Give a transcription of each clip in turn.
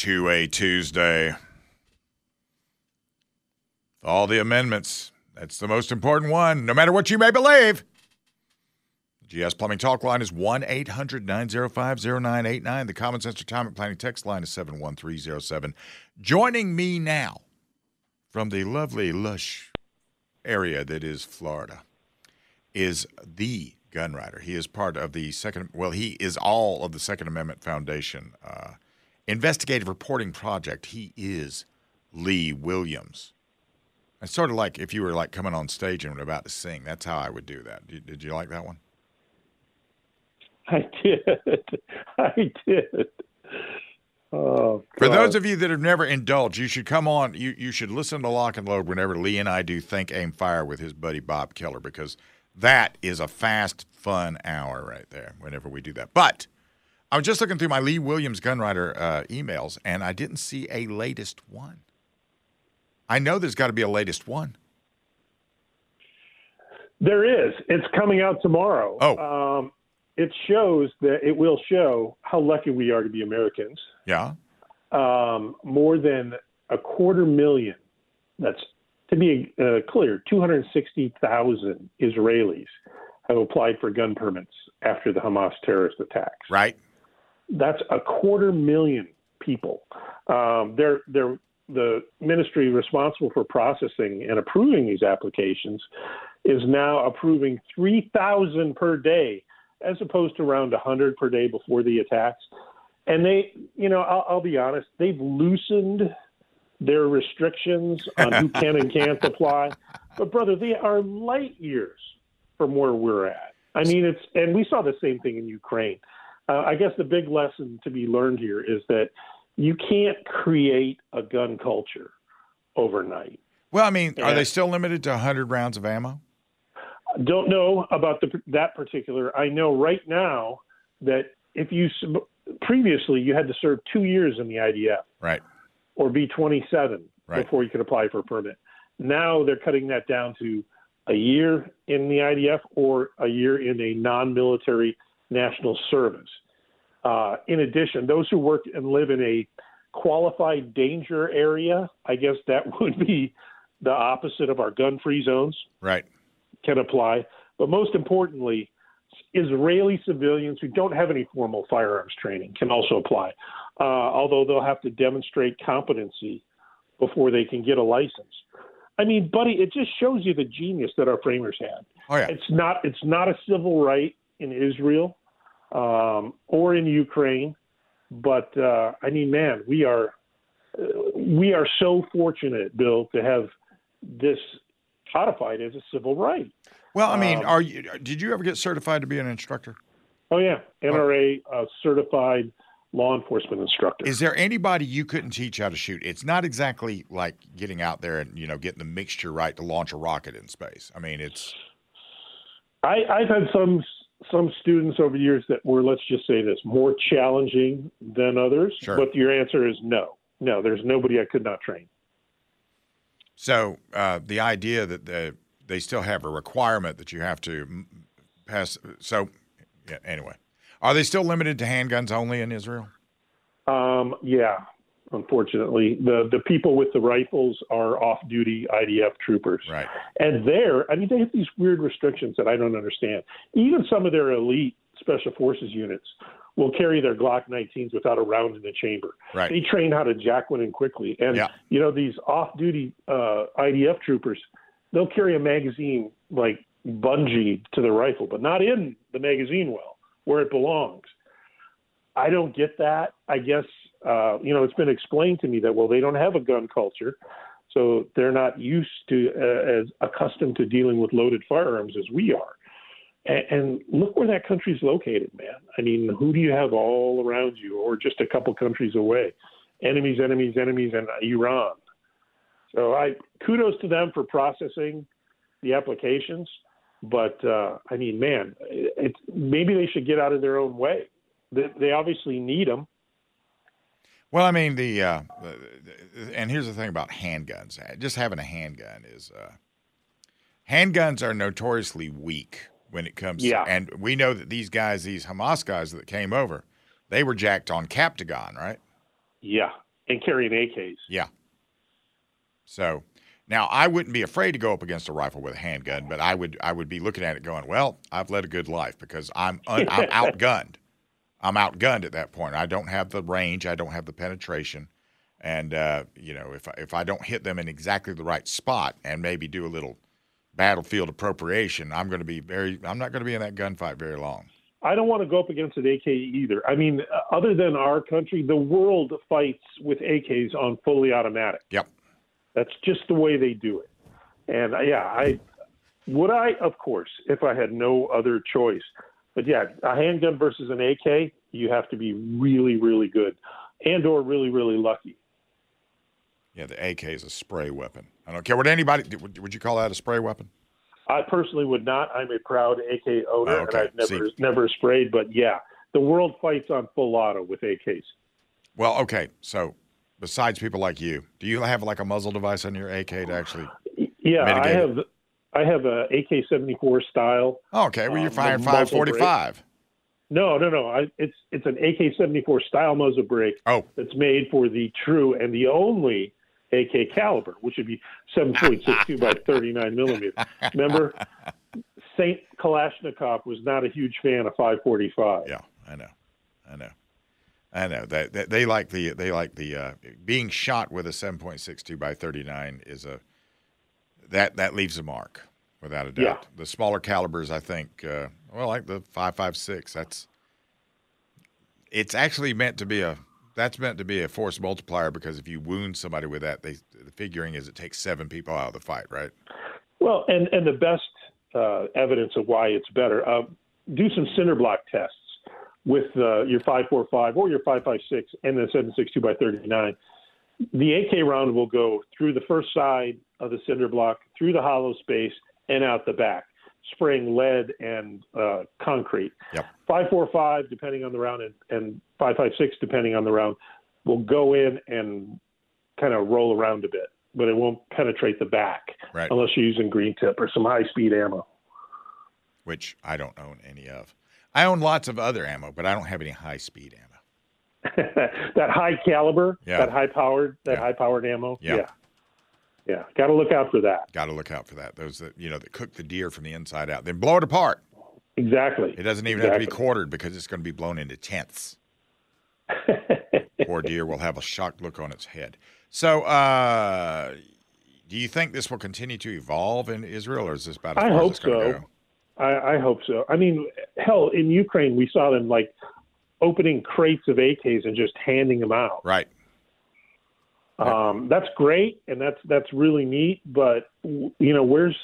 to a Tuesday. All the amendments. That's the most important one, no matter what you may believe. GS Plumbing Talk Line is 1-800-905-0989. The Common Sense Retirement Planning text line is 71307. Joining me now from the lovely, lush area that is Florida is the Gun Rider. He is part of the he is all of the Second Amendment Foundation investigative reporting project. He is Lee Williams. It's sort of like if you were like coming on stage and were about to sing. That's how I would do that. Did you like that one? I did. Oh, God. For those of you that have never indulged, you should come on. You should listen to Lock and Load whenever Lee and I do Think, Aim, Fire with his buddy Bob Keller, because that is a fast, fun hour right there whenever we do that. But I was just looking through my Lee Williams Gunrider emails, and I didn't see a latest one. I know there's got to be a latest one. There is. It's coming out tomorrow. Oh. It will show how lucky we are to be Americans. Yeah. More than 250,000. That's, to be clear, 260,000 Israelis have applied for gun permits after the Hamas terrorist attacks. Right. That's 250,000 people. The ministry responsible for processing and approving these applications is now approving 3,000 per day, as opposed to around 100 per day before the attacks. And they, I'll be honest, they've loosened their restrictions on who can and can't apply. But, brother, they are light years from where we're at. I mean, and we saw the same thing in Ukraine. I guess the big lesson to be learned here is that you can't create a gun culture overnight. Well, I mean, are they still limited to 100 rounds of ammo? Don't know about that particular. I know right now that if you previously you had to serve 2 years in the IDF, right, or be 27 right, before you could apply for a permit. Now they're cutting that down to a year in the IDF or a year in a non-military national service. In addition, those who work and live in a qualified danger area, I guess that would be the opposite of our gun-free zones, right, can apply. But most importantly, Israeli civilians who don't have any formal firearms training can also apply, although they'll have to demonstrate competency before they can get a license. I mean, buddy, it just shows you the genius that our framers had. Oh, yeah. It's not a civil right in Israel. Or in Ukraine, but we are so fortunate, Bill, to have this codified as a civil right. Well, I mean, did you ever get certified to be an instructor? Oh yeah, NRA certified law enforcement instructor. Is there anybody you couldn't teach how to shoot? It's not exactly like getting out there and getting the mixture right to launch a rocket in space. I mean, it's. I've had some students over the years that were, let's just say this, more challenging than others. Sure. But your answer is no. No, there's nobody I could not train. So the idea that they still have a requirement that you have to pass. So yeah, anyway, are they still limited to handguns only in Israel? Yeah, unfortunately. The people with the rifles are off-duty IDF troopers. Right. And they have these weird restrictions that I don't understand. Even some of their elite special forces units will carry their Glock 19s without a round in the chamber. Right. They train how to jack one in quickly. And, these off-duty IDF troopers, they'll carry a magazine like bungee to the rifle, but not in the magazine well where it belongs. I don't get that. I guess, it's been explained to me that, well, they don't have a gun culture, so they're not used to as accustomed to dealing with loaded firearms as we are. And look where that country's located, man. I mean, who do you have all around you or just a couple countries away? Enemies, and Iran. So kudos to them for processing the applications. But, maybe they should get out of their own way. They obviously need them. Well, I mean, and here's the thing about handguns. Just having a handgun is handguns are notoriously weak when it comes to, and we know that these guys, these Hamas guys that came over, they were jacked on Captagon, right? Yeah, and carrying AKs. Yeah. So now I wouldn't be afraid to go up against a rifle with a handgun, but I would be looking at it going, well, I've led a good life because I'm outgunned. I'm outgunned at that point. I don't have the range. I don't have the penetration. And, you know, if I don't hit them in exactly the right spot and maybe do a little battlefield appropriation, I'm not going to be in that gunfight very long. I don't want to go up against an AK either. I mean, other than our country, the world fights with AKs on fully automatic. Yep. That's just the way they do it. And, yeah, of course, if I had no other choice. But, yeah, a handgun versus an AK, you have to be really, really good and or really, really lucky. Yeah, the AK is a spray weapon. I don't care what anybody – would you call that a spray weapon? I personally would not. I'm a proud AK owner, oh, okay. And I've never sprayed. But, yeah, the world fights on full auto with AKs. Well, okay, so besides people like you, do you have like a muzzle device on your AK to actually mitigate it? I have a AK-74 style. Oh, okay, well, you're firing 5.45. No. It's an AK-74 style muzzle brake that's made for the true and the only AK caliber, which would be 7.62 by 39 millimeter. Remember, Saint Kalashnikov was not a huge fan of 5.45. Yeah, I know. They like the being shot with a 7.62 by 39 is a that leaves a mark without a doubt. Yeah. The smaller calibers, I think, like the 5.56. It's actually meant to be a force multiplier because if you wound somebody with that, the figuring is it takes 7 people out of the fight, right? Well, and the best evidence of why it's better, do some cinder block tests with your 5.45 or your 5.56 and the 7.62 by 39. The AK round will go through the first side of the cinder block, through the hollow space, and out the back, spraying lead and concrete. Yep. 5.45, depending on the round, and 5.56, depending on the round, will go in and kind of roll around a bit, but it won't penetrate the back unless you're using green tip or some high-speed ammo. Which I don't own any of. I own lots of other ammo, but I don't have any high-speed ammo. That high caliber, high powered ammo. Yeah. Yeah. Got to look out for that. Those that, that cook the deer from the inside out, then blow it apart. Exactly. It doesn't even have to be quartered because it's going to be blown into tenths. Poor deer will have a shocked look on its head. So, do you think this will continue to evolve in Israel or is this about as far as it's going to go? I hope so. I mean, hell, in Ukraine, we saw them like opening crates of AKs and just handing them out. Right. That's great, and that's really neat. But where's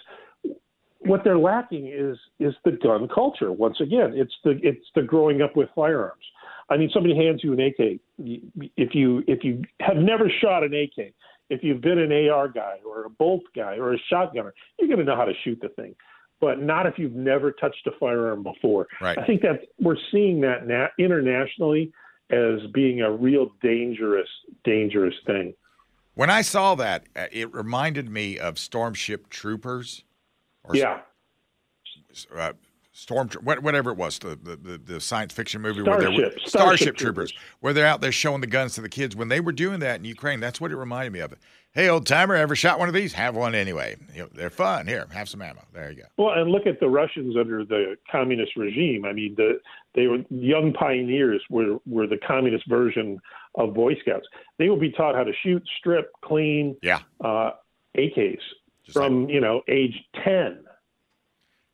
what they're lacking is the gun culture. Once again, it's the growing up with firearms. I mean, somebody hands you an AK. If you have never shot an AK, if you've been an AR guy or a bolt guy or a shotgunner, you're going to know how to shoot the thing. But not if you've never touched a firearm before. Right. I think that we're seeing that internationally as being a real dangerous thing. When I saw that, it reminded me of Starship Troopers. Whatever it was, the science fiction movie. Starship Troopers, where they're out there showing the guns to the kids. When they were doing that in Ukraine, that's what it reminded me of. Hey, old timer, ever shot one of these? Have one anyway. They're fun. Here, have some ammo. There you go. Well, and look at the Russians under the communist regime. I mean, they were young pioneers were the communist version of Boy Scouts. They will be taught how to shoot, strip, clean AKs just from, age 10.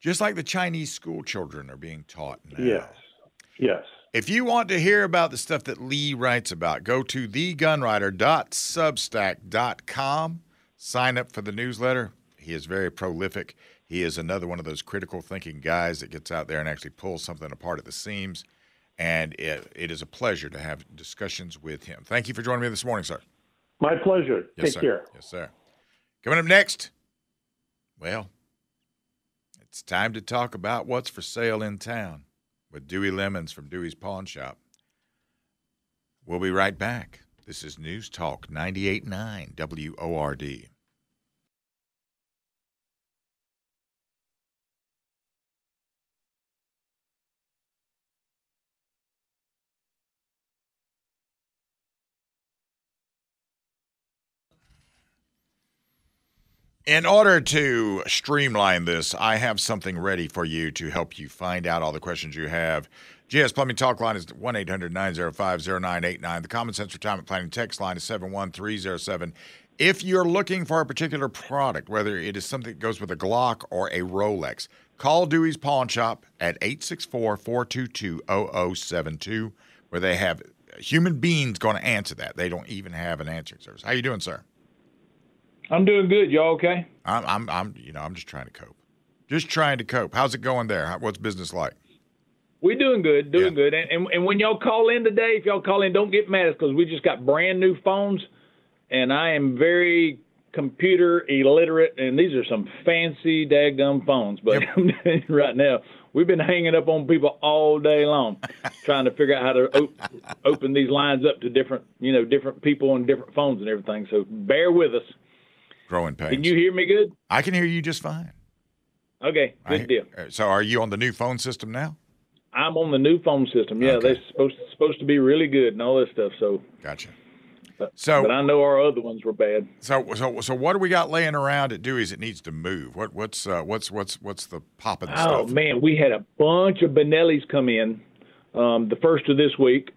Just like the Chinese school children are being taught now. Yes. If you want to hear about the stuff that Lee writes about, go to thegunrider.substack.com. Sign up for the newsletter. He is very prolific. He is another one of those critical thinking guys that gets out there and actually pulls something apart at the seams. And it is a pleasure to have discussions with him. Thank you for joining me this morning, sir. My pleasure. Take care. Yes, sir. Coming up next, it's time to talk about what's for sale in town with Dewey Lemons from Dewey's Pawn Shop. We'll be right back. This is News Talk 98.9 WORD. In order to streamline this, I have something ready for you to help you find out all the questions you have. GS Plumbing Talk Line is 1-800-905-0989. The Common Sense Retirement Planning text line is 71307. If you're looking for a particular product, whether it is something that goes with a Glock or a Rolex, call Dewey's Pawn Shop at 864-422-0072, where they have human beings going to answer that. They don't even have an answering service. How you doing, sir? I'm doing good. Y'all okay? I'm just trying to cope. How's it going there? What's business like? We're doing good, good. And when y'all call in today, if y'all call in, don't get mad because we just got brand new phones, and I am very computer illiterate, and these are some fancy daggum phones. But yep. Right now, we've been hanging up on people all day long, trying to figure out how to open these lines up to different people and different phones and everything. So bear with us. Growing pains. Can you hear me good? I can hear you just fine. Okay, good deal. So are you on the new phone system now? I'm on the new phone system. Yeah, okay. They're supposed to be really good and all this stuff. So gotcha. But I know our other ones were bad. So what do we got laying around at Dewey's that needs to move? What's the pop of the stuff? Oh man, we had a bunch of Benellis come in the first of this week.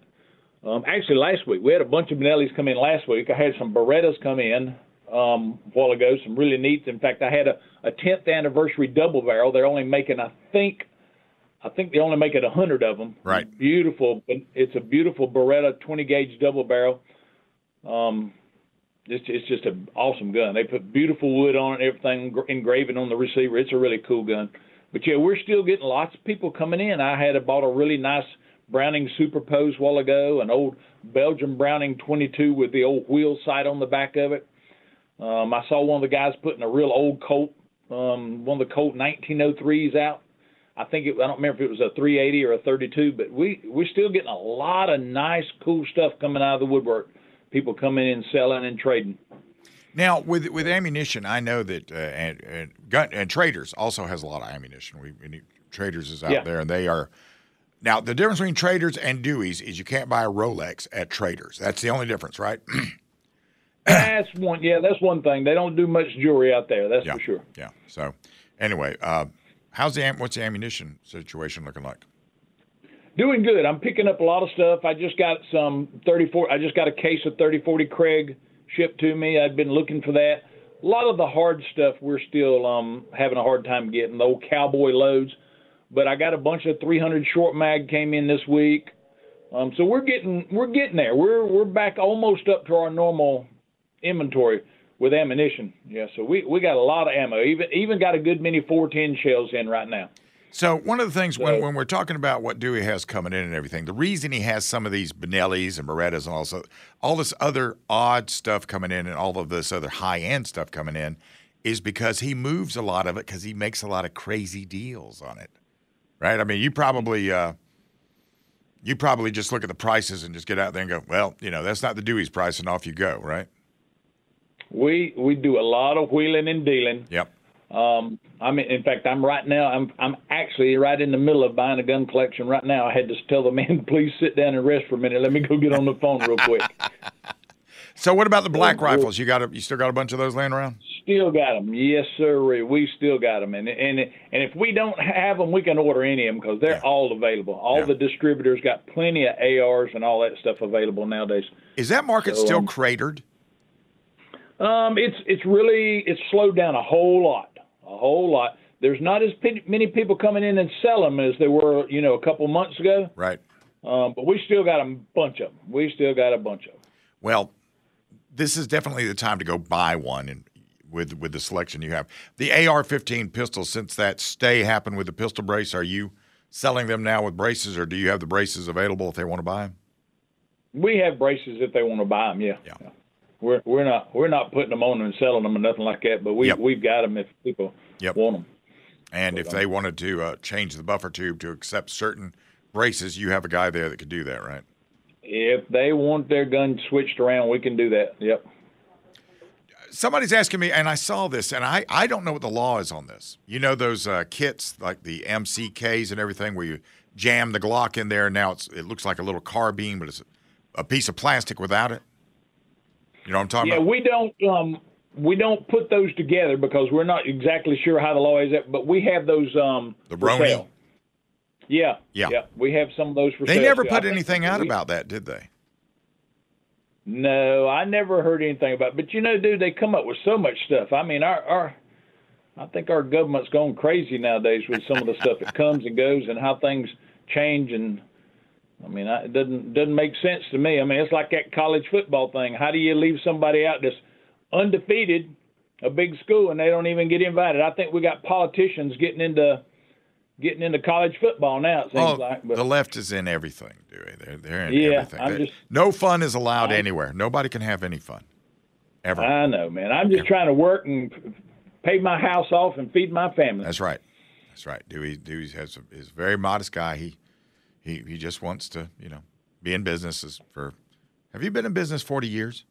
Actually, last week we had a bunch of Benellis come in last week. I had some Berettas come in a while ago. Some really neat. In fact, I had a 10th anniversary double barrel. They're only making I think they only make it 100 of them. Right. Beautiful. It's a beautiful Beretta 20 gauge double barrel. It's just an awesome gun. They put beautiful wood on it, everything engraving on the receiver. It's a really cool gun. But yeah, we're still getting lots of people coming in. I had bought a really nice Browning superpose a while ago, an old Belgian Browning 22 with the old wheel sight on the back of it. I saw one of the guys putting a real old Colt, one of the Colt 1903s out. I don't remember if it was a 380 or a 32, but we're still getting a lot of nice, cool stuff coming out of the woodwork. People coming in, selling, and trading. Now, with ammunition, I know that and Traders also has a lot of ammunition. Traders is out there, and they are. Now, the difference between Traders and Dewey's is you can't buy a Rolex at Traders. That's the only difference, right? That's one thing. They don't do much jewelry out there, that's for sure. Yeah, so anyway, what's the ammunition situation looking like? Doing good. I'm picking up a lot of stuff. I just got a case of 3040 Craig shipped to me. I'd been looking for that. A lot of the hard stuff we're still having a hard time getting, the old cowboy loads. But I got a bunch of 300 short mag came in this week. So we're getting there. We're back almost up to our normal inventory with ammunition. Yeah, so we got a lot of ammo. Even got a good many 410 shells in right now. So one of the things when we're talking about what Dewey has coming in and everything, the reason he has some of these Benellis and Berettas and also all this other odd stuff coming in and all of this other high-end stuff coming in is because he moves a lot of it because he makes a lot of crazy deals on it, right? I mean, you probably just look at the prices and just get out there and go, well, that's not the Dewey's price, and off you go, right? We do a lot of wheeling and dealing. Yep. I'm actually right in the middle of buying a gun collection right now. I had to tell the man, please sit down and rest for a minute. Let me go get on the phone real quick. So what about the black rifles? You still got a bunch of those laying around? Still got them. Yes, sir. We still got them. And if we don't have them, we can order any of them because they're all available. All the distributors got plenty of ARs and all that stuff available nowadays. Is that market still cratered? It's slowed down a whole lot. There's not as many people coming in and selling them as there were, a couple months ago. Right. But we still got a bunch of them. Well, this is definitely the time to go buy one, and with the selection you have. The AR-15 pistol, since that stay happened with the pistol brace, are you selling them now with braces, or do you have the braces available if they want to buy them? We have braces if they want to buy them, Yeah. We're not putting them on and selling them and nothing like that, but we've got them if people want them. And if they wanted to change the buffer tube to accept certain braces, you have a guy there that could do that, right? If they want their gun switched around, we can do that, yep. Somebody's asking me, and I saw this, and I don't know what the law is on this. You know those kits, like the MCKs and everything, where you jam the Glock in there, and now it looks like a little carbine, but it's a piece of plastic without it? You know what I'm talking about? Yeah, we don't. we don't put those together because we're not exactly sure how the law is, but we have those the Browning. Yeah, we have some of those for sale. They never put anything out about that, did they? No, I never heard anything about it. But, you know, dude, they come up with so much stuff. I mean, I think our government's going crazy nowadays with some of the stuff that comes and goes and how things change. And, I mean, it doesn't make sense to me. I mean, it's like that college football thing. How do you leave somebody out that's undefeated, a big school, and they don't even get invited? I think we got politicians getting into college football now, it seems like. But the left is in everything, Dewey. They're in everything. No fun is allowed anywhere. Nobody can have any fun, ever. I know, man. I'm just trying to work and pay my house off and feed my family. That's right. Dewey is a very modest guy. He just wants to, be in business for. Have you been in business 40 years?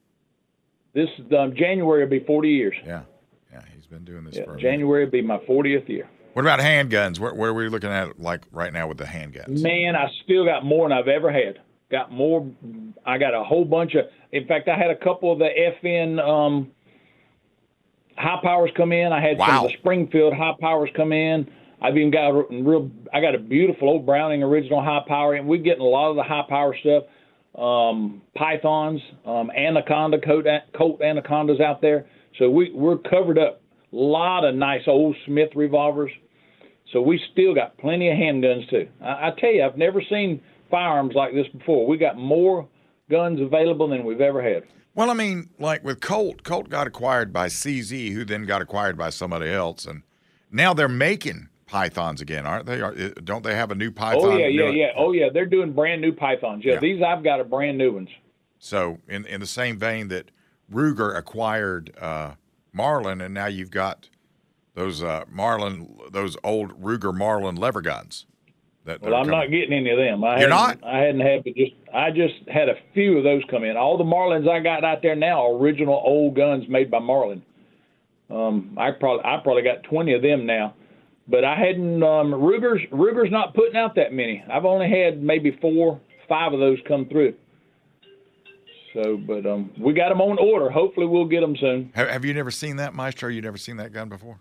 This January will be 40 years. Yeah. He's been doing this for. January will be my 40th year. What about handguns? Where are we looking at, right now with the handguns? Man, I still got more than I've ever had. Got more. I got a whole bunch of. In fact, I had a couple of the FN high powers come in. I had some of the Springfield high powers come in. I've even got I got a beautiful old Browning original high power, and we're getting a lot of the high power stuff. Pythons, Anaconda, Colt Anacondas out there. So we're covered up. A lot of nice old Smith revolvers. So we still got plenty of handguns, too. I tell you, I've never seen firearms like this before. We got more guns available than we've ever had. Well, I mean, like with Colt got acquired by CZ, who then got acquired by somebody else. And now they're making Pythons again, aren't they? Don't they have a new Python? Oh, yeah. Oh, yeah, they're doing brand new Pythons. Yeah, these I've got are brand new ones. So in the same vein that Ruger acquired Marlin, and now you've got those those old Ruger Marlin lever guns. I'm not getting any of them. You're not? I hadn't had, but I just had a few of those come in. All the Marlins I got out there now are original old guns made by Marlin. I probably got 20 of them now, but I hadn't. Ruger's not putting out that many. I've only had maybe 4, 5 of those come through. So, but we got them on order. Hopefully, we'll get them soon. Have you never seen that, Maestro? You never seen that gun before?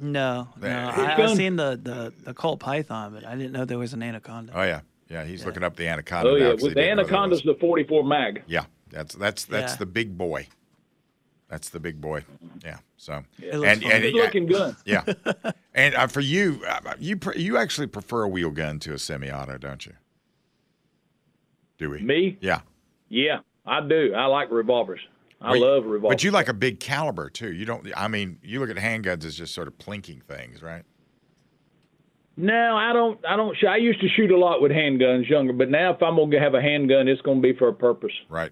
No. I've seen the Colt Python, but I didn't know there was an Anaconda. Oh yeah. He's looking up the Anaconda. Oh yeah, the Anaconda's the 44 mag. Yeah, that's the big boy. That's the big boy. Yeah. So and good looking gun. Yeah. And for you, you actually prefer a wheel gun to a semi-auto, don't you? Do we? Me? Yeah. Yeah, I do. I like revolvers. I love revolvers. But you like a big caliber, too. You don't. I mean, you look at handguns as just sort of plinking things, right? No, I don't. I used to shoot a lot with handguns younger, but now if I'm going to have a handgun, it's going to be for a purpose. Right.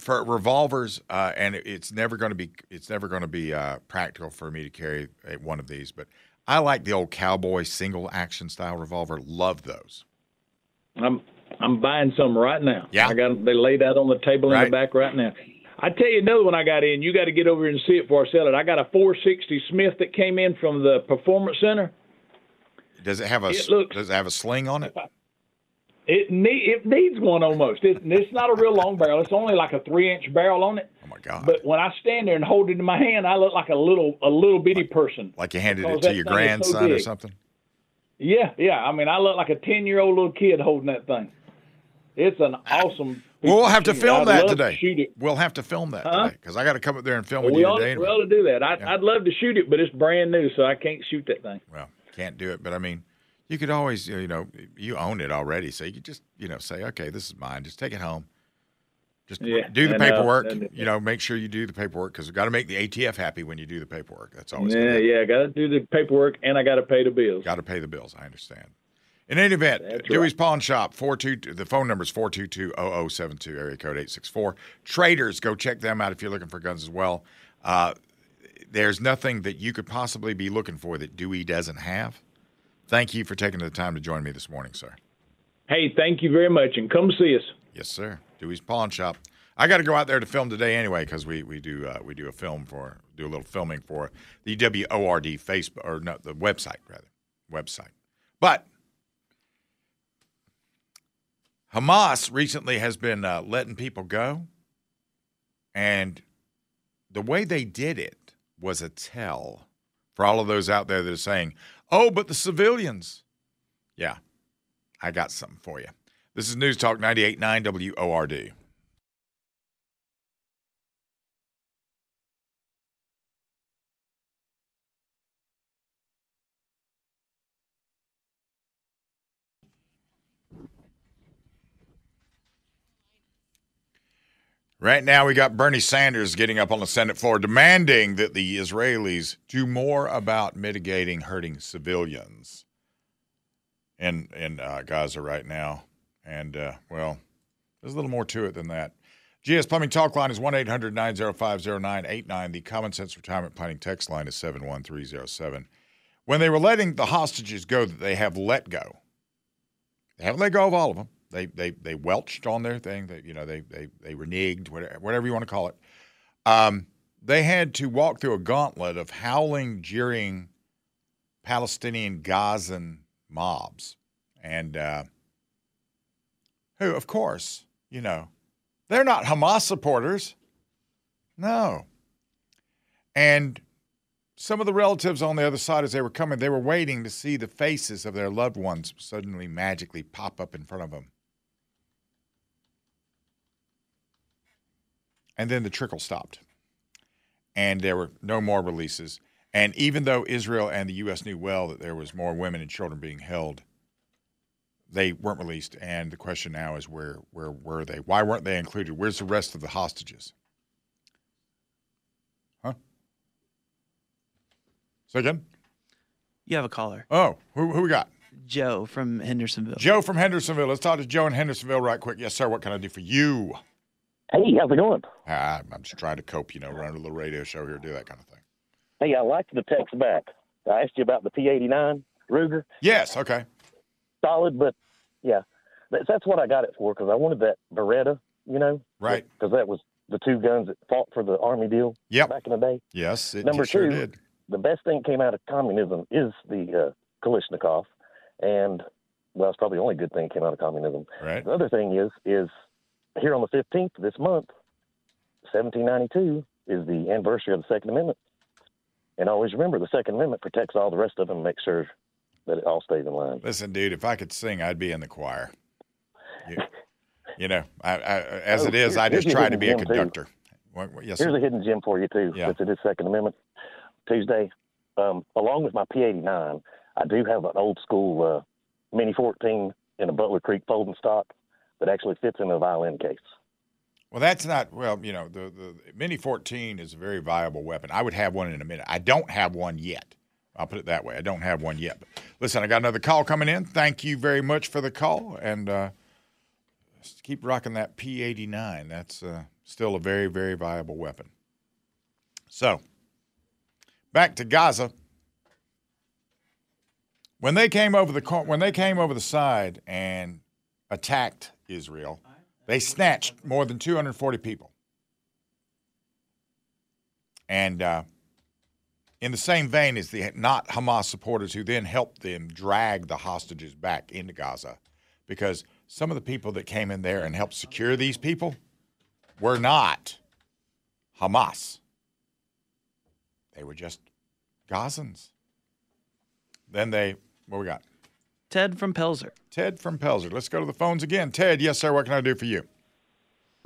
For revolvers, and it's never going to be practical for me to carry one of these, but I like the old cowboy single action style revolver. Love those. I'm buying some right now. Yeah. I got them, they laid out on the table in the back right now. I tell you another one I got in. You got to get over here and see it before I sell it. I got a 460 Smith that came in from the Performance Center. Does it have a sling on it? It needs one almost. It's not a real long barrel. It's only like a 3-inch barrel on it. Oh my God! But when I stand there and hold it in my hand, I look like a little bitty person. Like you handed it to your grandson or something. Yeah. I mean, I look like a 10-year-old little kid holding that thing. It's an awesome. We'll have to film that today. We'll have to film that today because I got to come up there and film with you today. We'll be able to do that. I'd love to shoot it, but it's brand new, so I can't shoot that thing. Well, can't do it. But I mean, you could always, you own it already, so you could just, say, okay, this is mine. Just take it home. Just do the paperwork. Make sure you do the paperwork because we've got to make the ATF happy when you do the paperwork. That's always good. Yeah, I got to do the paperwork and I got to pay the bills. Got to pay the bills. I understand. In any event, Dewey's Pawn Shop, the phone number is 422-0072, area code 864. Traders, go check them out if you're looking for guns as well. There's nothing that you could possibly be looking for that Dewey doesn't have. Thank you for taking the time to join me this morning, sir. Hey, thank you very much, and come see us. Yes, sir. Dewey's Pawn Shop. I got to go out there to film today anyway because we do a little filming for the WORD Facebook or not the website. But Hamas recently has been letting people go And the way they did it was a tell for all of those out there that are saying, oh, but the civilians. Yeah, I got something for you. This is News Talk 98.9 WORD. Right now, we got Bernie Sanders getting up on the Senate floor demanding that the Israelis do more about mitigating hurting civilians in Gaza right now. And, well, there's a little more to it than that. GS Plumbing Talk Line is 1-800-905-0989. The Common Sense Retirement Planning text line is 71307. When they were letting the hostages go that they have let go, they haven't let go of all of them. They welched on their thing. They reneged, whatever you want to call it. They had to walk through a gauntlet of howling, jeering Palestinian Gazan mobs, and who, of course, you know, they're not Hamas supporters. No. And some of the relatives on the other side, as they were coming, they were waiting to see the faces of their loved ones suddenly magically pop up in front of them. And then the trickle stopped, and there were no more releases. And even though Israel and the U.S. knew well that there was more women and children being held, they weren't released. And the question now is, where were they? Why weren't they included? Where's the rest of the hostages? Huh? Say again? You have a caller. Oh, who we got? Joe from Hendersonville. Joe from Hendersonville. Let's talk to Joe in Hendersonville right quick. Yes, sir. What can I do for you? Hey, how's it going? I'm just trying to cope, you know, run a little radio show here, do that kind of thing. Hey, I liked the text back. I asked you about the P89 Ruger. Yes, okay. Solid, but, yeah. That's what I got it for, because I wanted that Beretta, you know? Right. Because that was the two guns that fought for the Army deal back in the day. Yes, Number two, the best thing that came out of communism is the Kalashnikov, and, well, it's probably the only good thing that came out of communism. Right. The other thing is here on the 15th of this month, 1792, is the anniversary of the Second Amendment. And always remember, the Second Amendment protects all the rest of them and makes sure that it all stays in line. Listen, dude, if I could sing, I'd be in the choir. You know, I just try to be a conductor. Yes, here's a hidden gem for you, too, since it is Second Amendment. Tuesday, along with my P89, I do have an old-school Mini 14 in a Butler Creek folding stock that actually fits in a violin case. Well, that's not – well, you know, the Mini 14 is a very viable weapon. I would have one in a minute. I don't have one yet. I'll put it that way. I don't have one yet. But listen, I got another call coming in. Thank you very much for the call. And keep rocking that P89. That's still a very, very viable weapon. So back to Gaza. When they came over the side and attacked Israel – they snatched more than 240 people. And in the same vein as the not Hamas supporters who then helped them drag the hostages back into Gaza, because some of the people that came in there and helped secure these people were not Hamas. They were just Gazans. Then they, what we got? Ted from Pelzer. Let's go to the phones again. Ted, yes, sir. What can I do for you?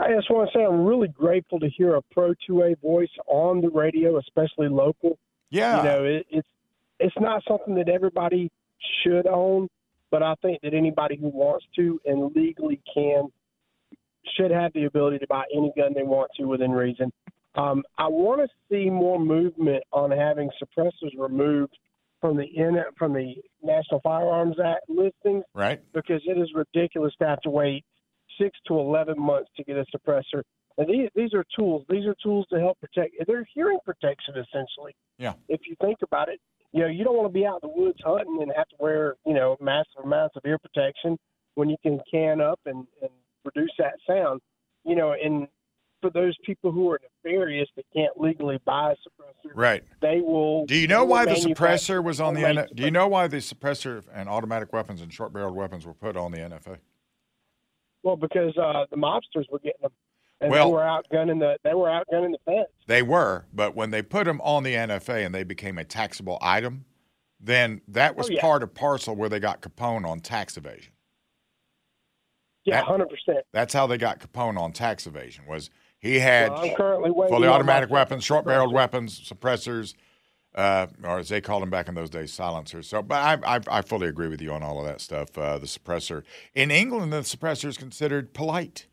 I just want to say I'm really grateful to hear a pro 2A voice on the radio, especially local. Yeah. You know, it's not something that everybody should own, but I think that anybody who wants to and legally can should have the ability to buy any gun they want to within reason. I want to see more movement on having suppressors removed from the National Firearms Act listings, right? Because it is ridiculous to have to wait 6 to 11 months to get a suppressor. And these are tools. These are tools to help protect. They're hearing protection, essentially. Yeah. If you think about it, you know, you don't want to be out in the woods hunting and have to wear, you know, massive amounts of ear protection when you can up and reduce that sound. You know, and for those people who are nefarious that can't legally buy a suppressor, right? They will. Do you know why the suppressor was on the NFA? Do you know why the suppressor and automatic weapons and short-barreled weapons were put on the NFA? Well, because the mobsters were getting them. And well, they were outgunning the feds. They were, but when they put them on the NFA and they became a taxable item, then that was part of parcel where they got Capone on tax evasion. Yeah, 100%. That's how they got Capone on tax evasion, was he had fully automatic weapons, short-barreled weapons, suppressors, or as they called them back in those days, silencers. So, but I fully agree with you on all of that stuff, the suppressor. In England, the suppressor is considered polite.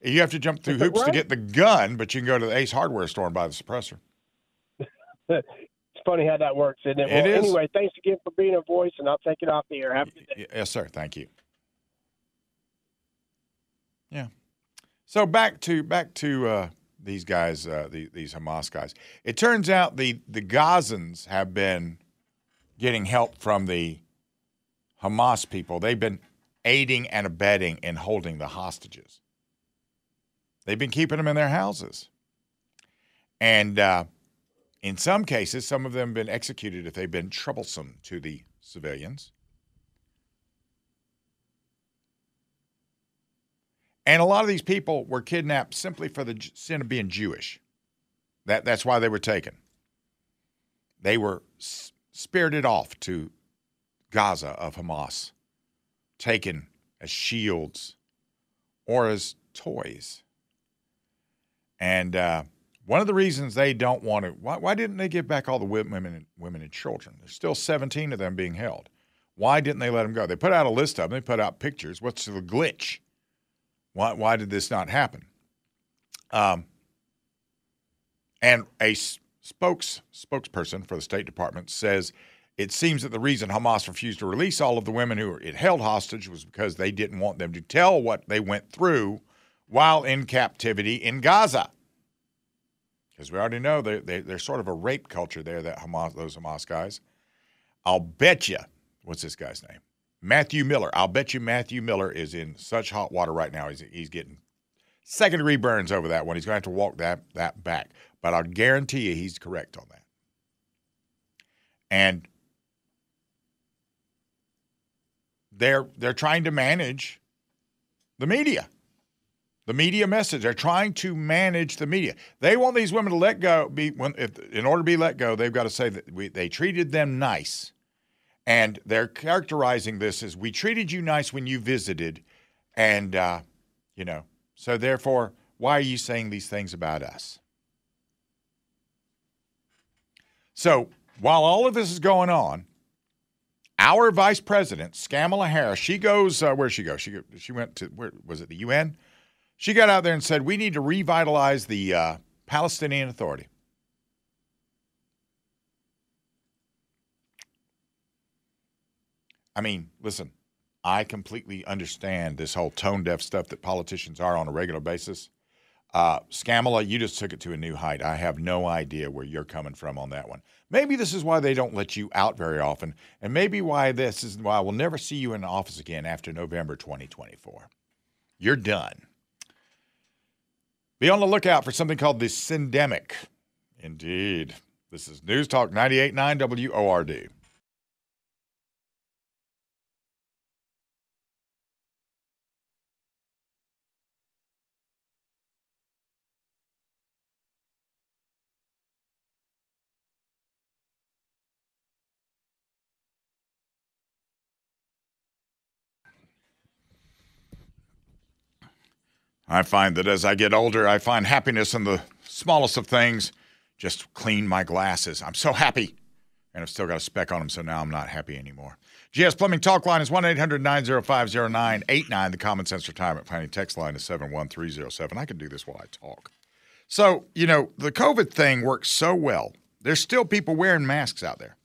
You have to jump through hoops to get the gun, but you can go to the Ace Hardware store and buy the suppressor. It's funny how that works, isn't it? Well, it is. Anyway, thanks again for being a voice, and I'll take it off the air. Have a good day. Yes, sir. Thank you. Yeah. So back to these guys, these Hamas guys. It turns out the Gazans have been getting help from the Hamas people. They've been aiding and abetting in holding the hostages. They've been keeping them in their houses. And in some cases, some of them have been executed if they've been troublesome to the civilians. And a lot of these people were kidnapped simply for the sin of being Jewish. That's why they were taken. They were spirited off to Gaza of Hamas, taken as shields or as toys. And one of the reasons they don't want to, why didn't they give back all the women and children? There's still 17 of them being held. Why didn't they let them go? They put out a list of them. They put out pictures. What's the glitch? Why did this not happen? And a spokesperson for the State Department says it seems that the reason Hamas refused to release all of the women who it held hostage was because they didn't want them to tell what they went through while in captivity in Gaza. Because we already know they're sort of a rape culture there, those Hamas guys. I'll bet you, what's this guy's name? Matthew Miller. I'll bet you Matthew Miller is in such hot water right now. He's getting second-degree burns over that one. He's going to have to walk that back. But I'll guarantee you he's correct on that. And they're trying to manage the media. The media message. They're trying to manage the media. They want these women to let go. In order to be let go, they've got to say that they treated them nice. And they're characterizing this as, we treated you nice when you visited. And, so therefore, why are you saying these things about us? So while all of this is going on, our vice president, Kamala Harris, she goes, where'd she go? She went to, where was it, the UN? She got out there and said, we need to revitalize the Palestinian Authority. I mean, listen, I completely understand this whole tone-deaf stuff that politicians are on a regular basis. Skamala, you just took it to a new height. I have no idea where you're coming from on that one. Maybe this is why they don't let you out very often, and maybe why this is why we'll never see you in office again after November 2024. You're done. Be on the lookout for something called the syndemic. Indeed. This is News Talk 98.9 WORD. I find that as I get older, I find happiness in the smallest of things. Just clean my glasses. I'm so happy. And I've still got a speck on them, so now I'm not happy anymore. GS Plumbing Talk Line is 1-800-905-0989. The Common Sense Retirement Planning text line is 71307. I can do this while I talk. So, the COVID thing worked so well. There's still people wearing masks out there.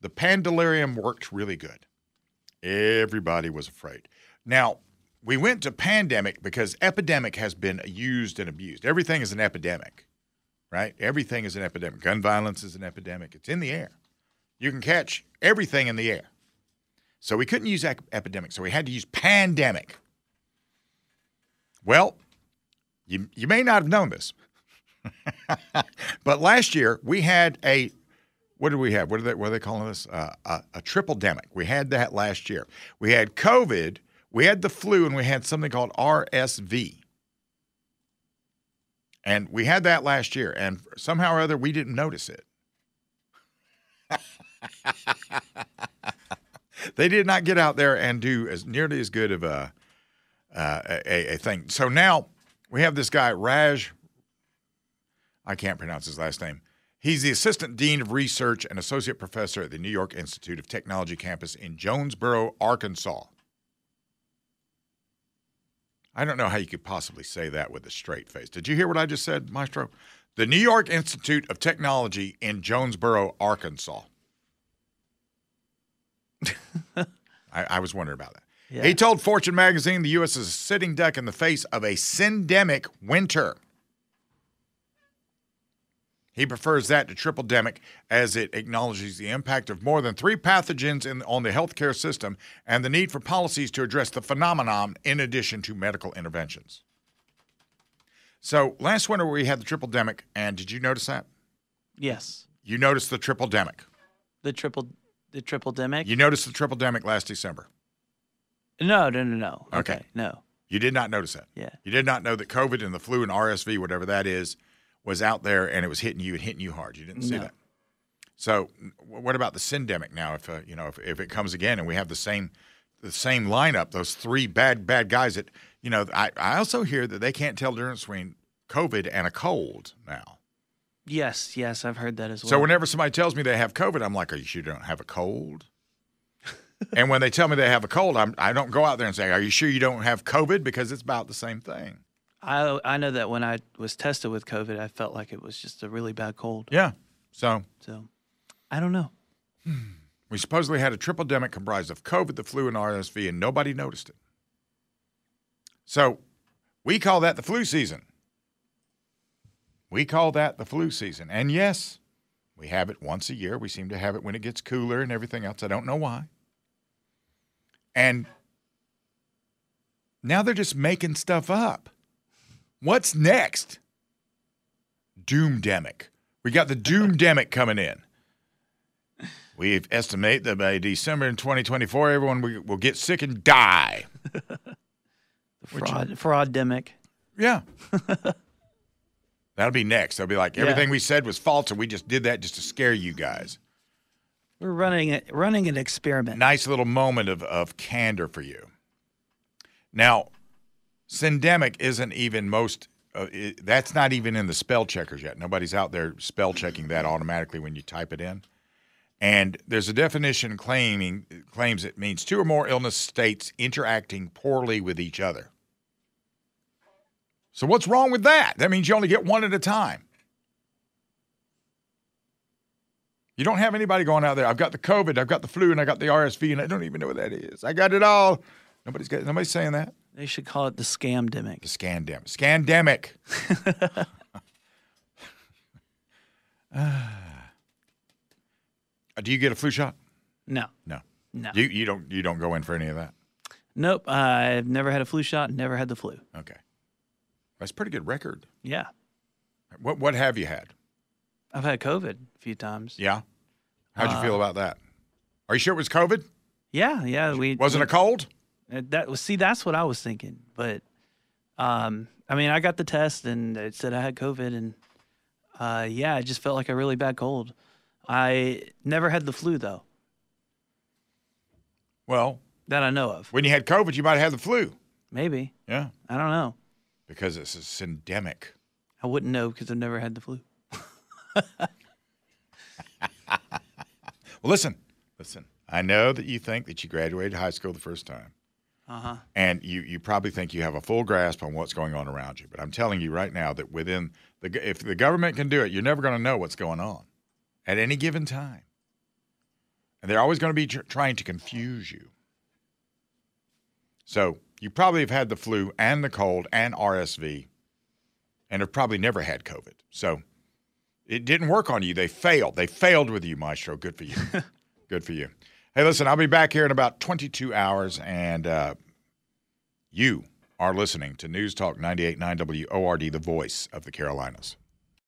The pandemonium worked really good. Everybody was afraid. Now, we went to pandemic because epidemic has been used and abused. Everything is an epidemic, right? Everything is an epidemic. Gun violence is an epidemic. It's in the air. You can catch everything in the air. So we couldn't use epidemic, so we had to use pandemic. Well, you may not have known this, but last year we had a what are they calling this? A triple-demic. We had that last year. We had COVID. We had the flu, and we had something called RSV. And we had that last year, and somehow or other, we didn't notice it. They did not get out there and do as nearly as good of a thing. So now we have this guy, Raj, I can't pronounce his last name. He's the assistant dean of research and associate professor at the New York Institute of Technology campus in Jonesboro, Arkansas. I don't know how you could possibly say that with a straight face. Did you hear what I just said, Maestro? The New York Institute of Technology in Jonesboro, Arkansas. I was wondering about that. Yeah. He told Fortune magazine the U.S. is sitting duck in the face of a syndemic winter. He prefers that to triple-demic, as it acknowledges the impact of more than 3 pathogens on the healthcare system and the need for policies to address the phenomenon in addition to medical interventions. So last winter we had the triple-demic, and did you notice that? Yes. You noticed the triple-demic. The triple-demic? You noticed the triple-demic last December. No. Okay. No. You did not notice that. Yeah. You did not know that COVID and the flu and RSV, whatever that is, was out there and it was hitting you and hitting you hard. You didn't see that. So what about the syndemic now? If if it comes again and we have the same lineup, those 3 bad guys that I also hear that they can't tell the difference between COVID and a cold now. Yes, I've heard that as well. So whenever somebody tells me they have COVID, I'm like, "Are you sure you don't have a cold?" And when they tell me they have a cold, I don't go out there and say, "Are you sure you don't have COVID?" Because it's about the same thing. I know that when I was tested with COVID, I felt like it was just a really bad cold. Yeah. So I don't know. We supposedly had a triple-demic comprised of COVID, the flu, and RSV, and nobody noticed it. So we call that the flu season. And yes, we have it once a year. We seem to have it when it gets cooler and everything else. I don't know why. And now they're just making stuff up. What's next? Doomdemic. We got the doomdemic coming in. We estimate that by December in 2024, everyone will get sick and die. Fraud-demic. Yeah. That'll be next. They'll be like, everything we said was false, and we just did that just to scare you guys. We're running an experiment. Nice little moment of candor for you. Now, syndemic isn't even that's not even in the spell checkers yet. Nobody's out there spell checking that automatically when you type it in. And there's a definition claims it means 2 or more illness states interacting poorly with each other. So what's wrong with that? That means you only get one at a time. You don't have anybody going out there, I've got the COVID, I've got the flu, and I got the RSV, and I don't even know what that is. I got it all. Nobody's saying that. They should call it the scamdemic. The scamdemic. Scamdemic. Do you get a flu shot? No. You don't go in for any of that? Nope. I've never had a flu shot, never had the flu. Okay. That's a pretty good record. Yeah. What have you had? I've had COVID a few times. Yeah? How'd you feel about that? Are you sure it was COVID? Yeah. Wasn't a cold? That's what I was thinking, but I got the test and it said I had COVID, and I just felt like a really bad cold. I never had the flu though. Well, that I know of. When you had COVID, you might have had the flu. Maybe. Yeah. I don't know. Because it's a syndemic. I wouldn't know because I've never had the flu. Well, listen. I know that you think that you graduated high school the first time. Uh-huh. And you probably think you have a full grasp on what's going on around you. But I'm telling you right now that if the government can do it, you're never going to know what's going on at any given time. And they're always going to be trying to confuse you. So you probably have had the flu and the cold and RSV and have probably never had COVID. So it didn't work on you. They failed. They failed with you, Maestro. Good for you. Good for you. Hey, listen, I'll be back here in about 22 hours, and you are listening to News Talk 98.9 WORD, the voice of the Carolinas.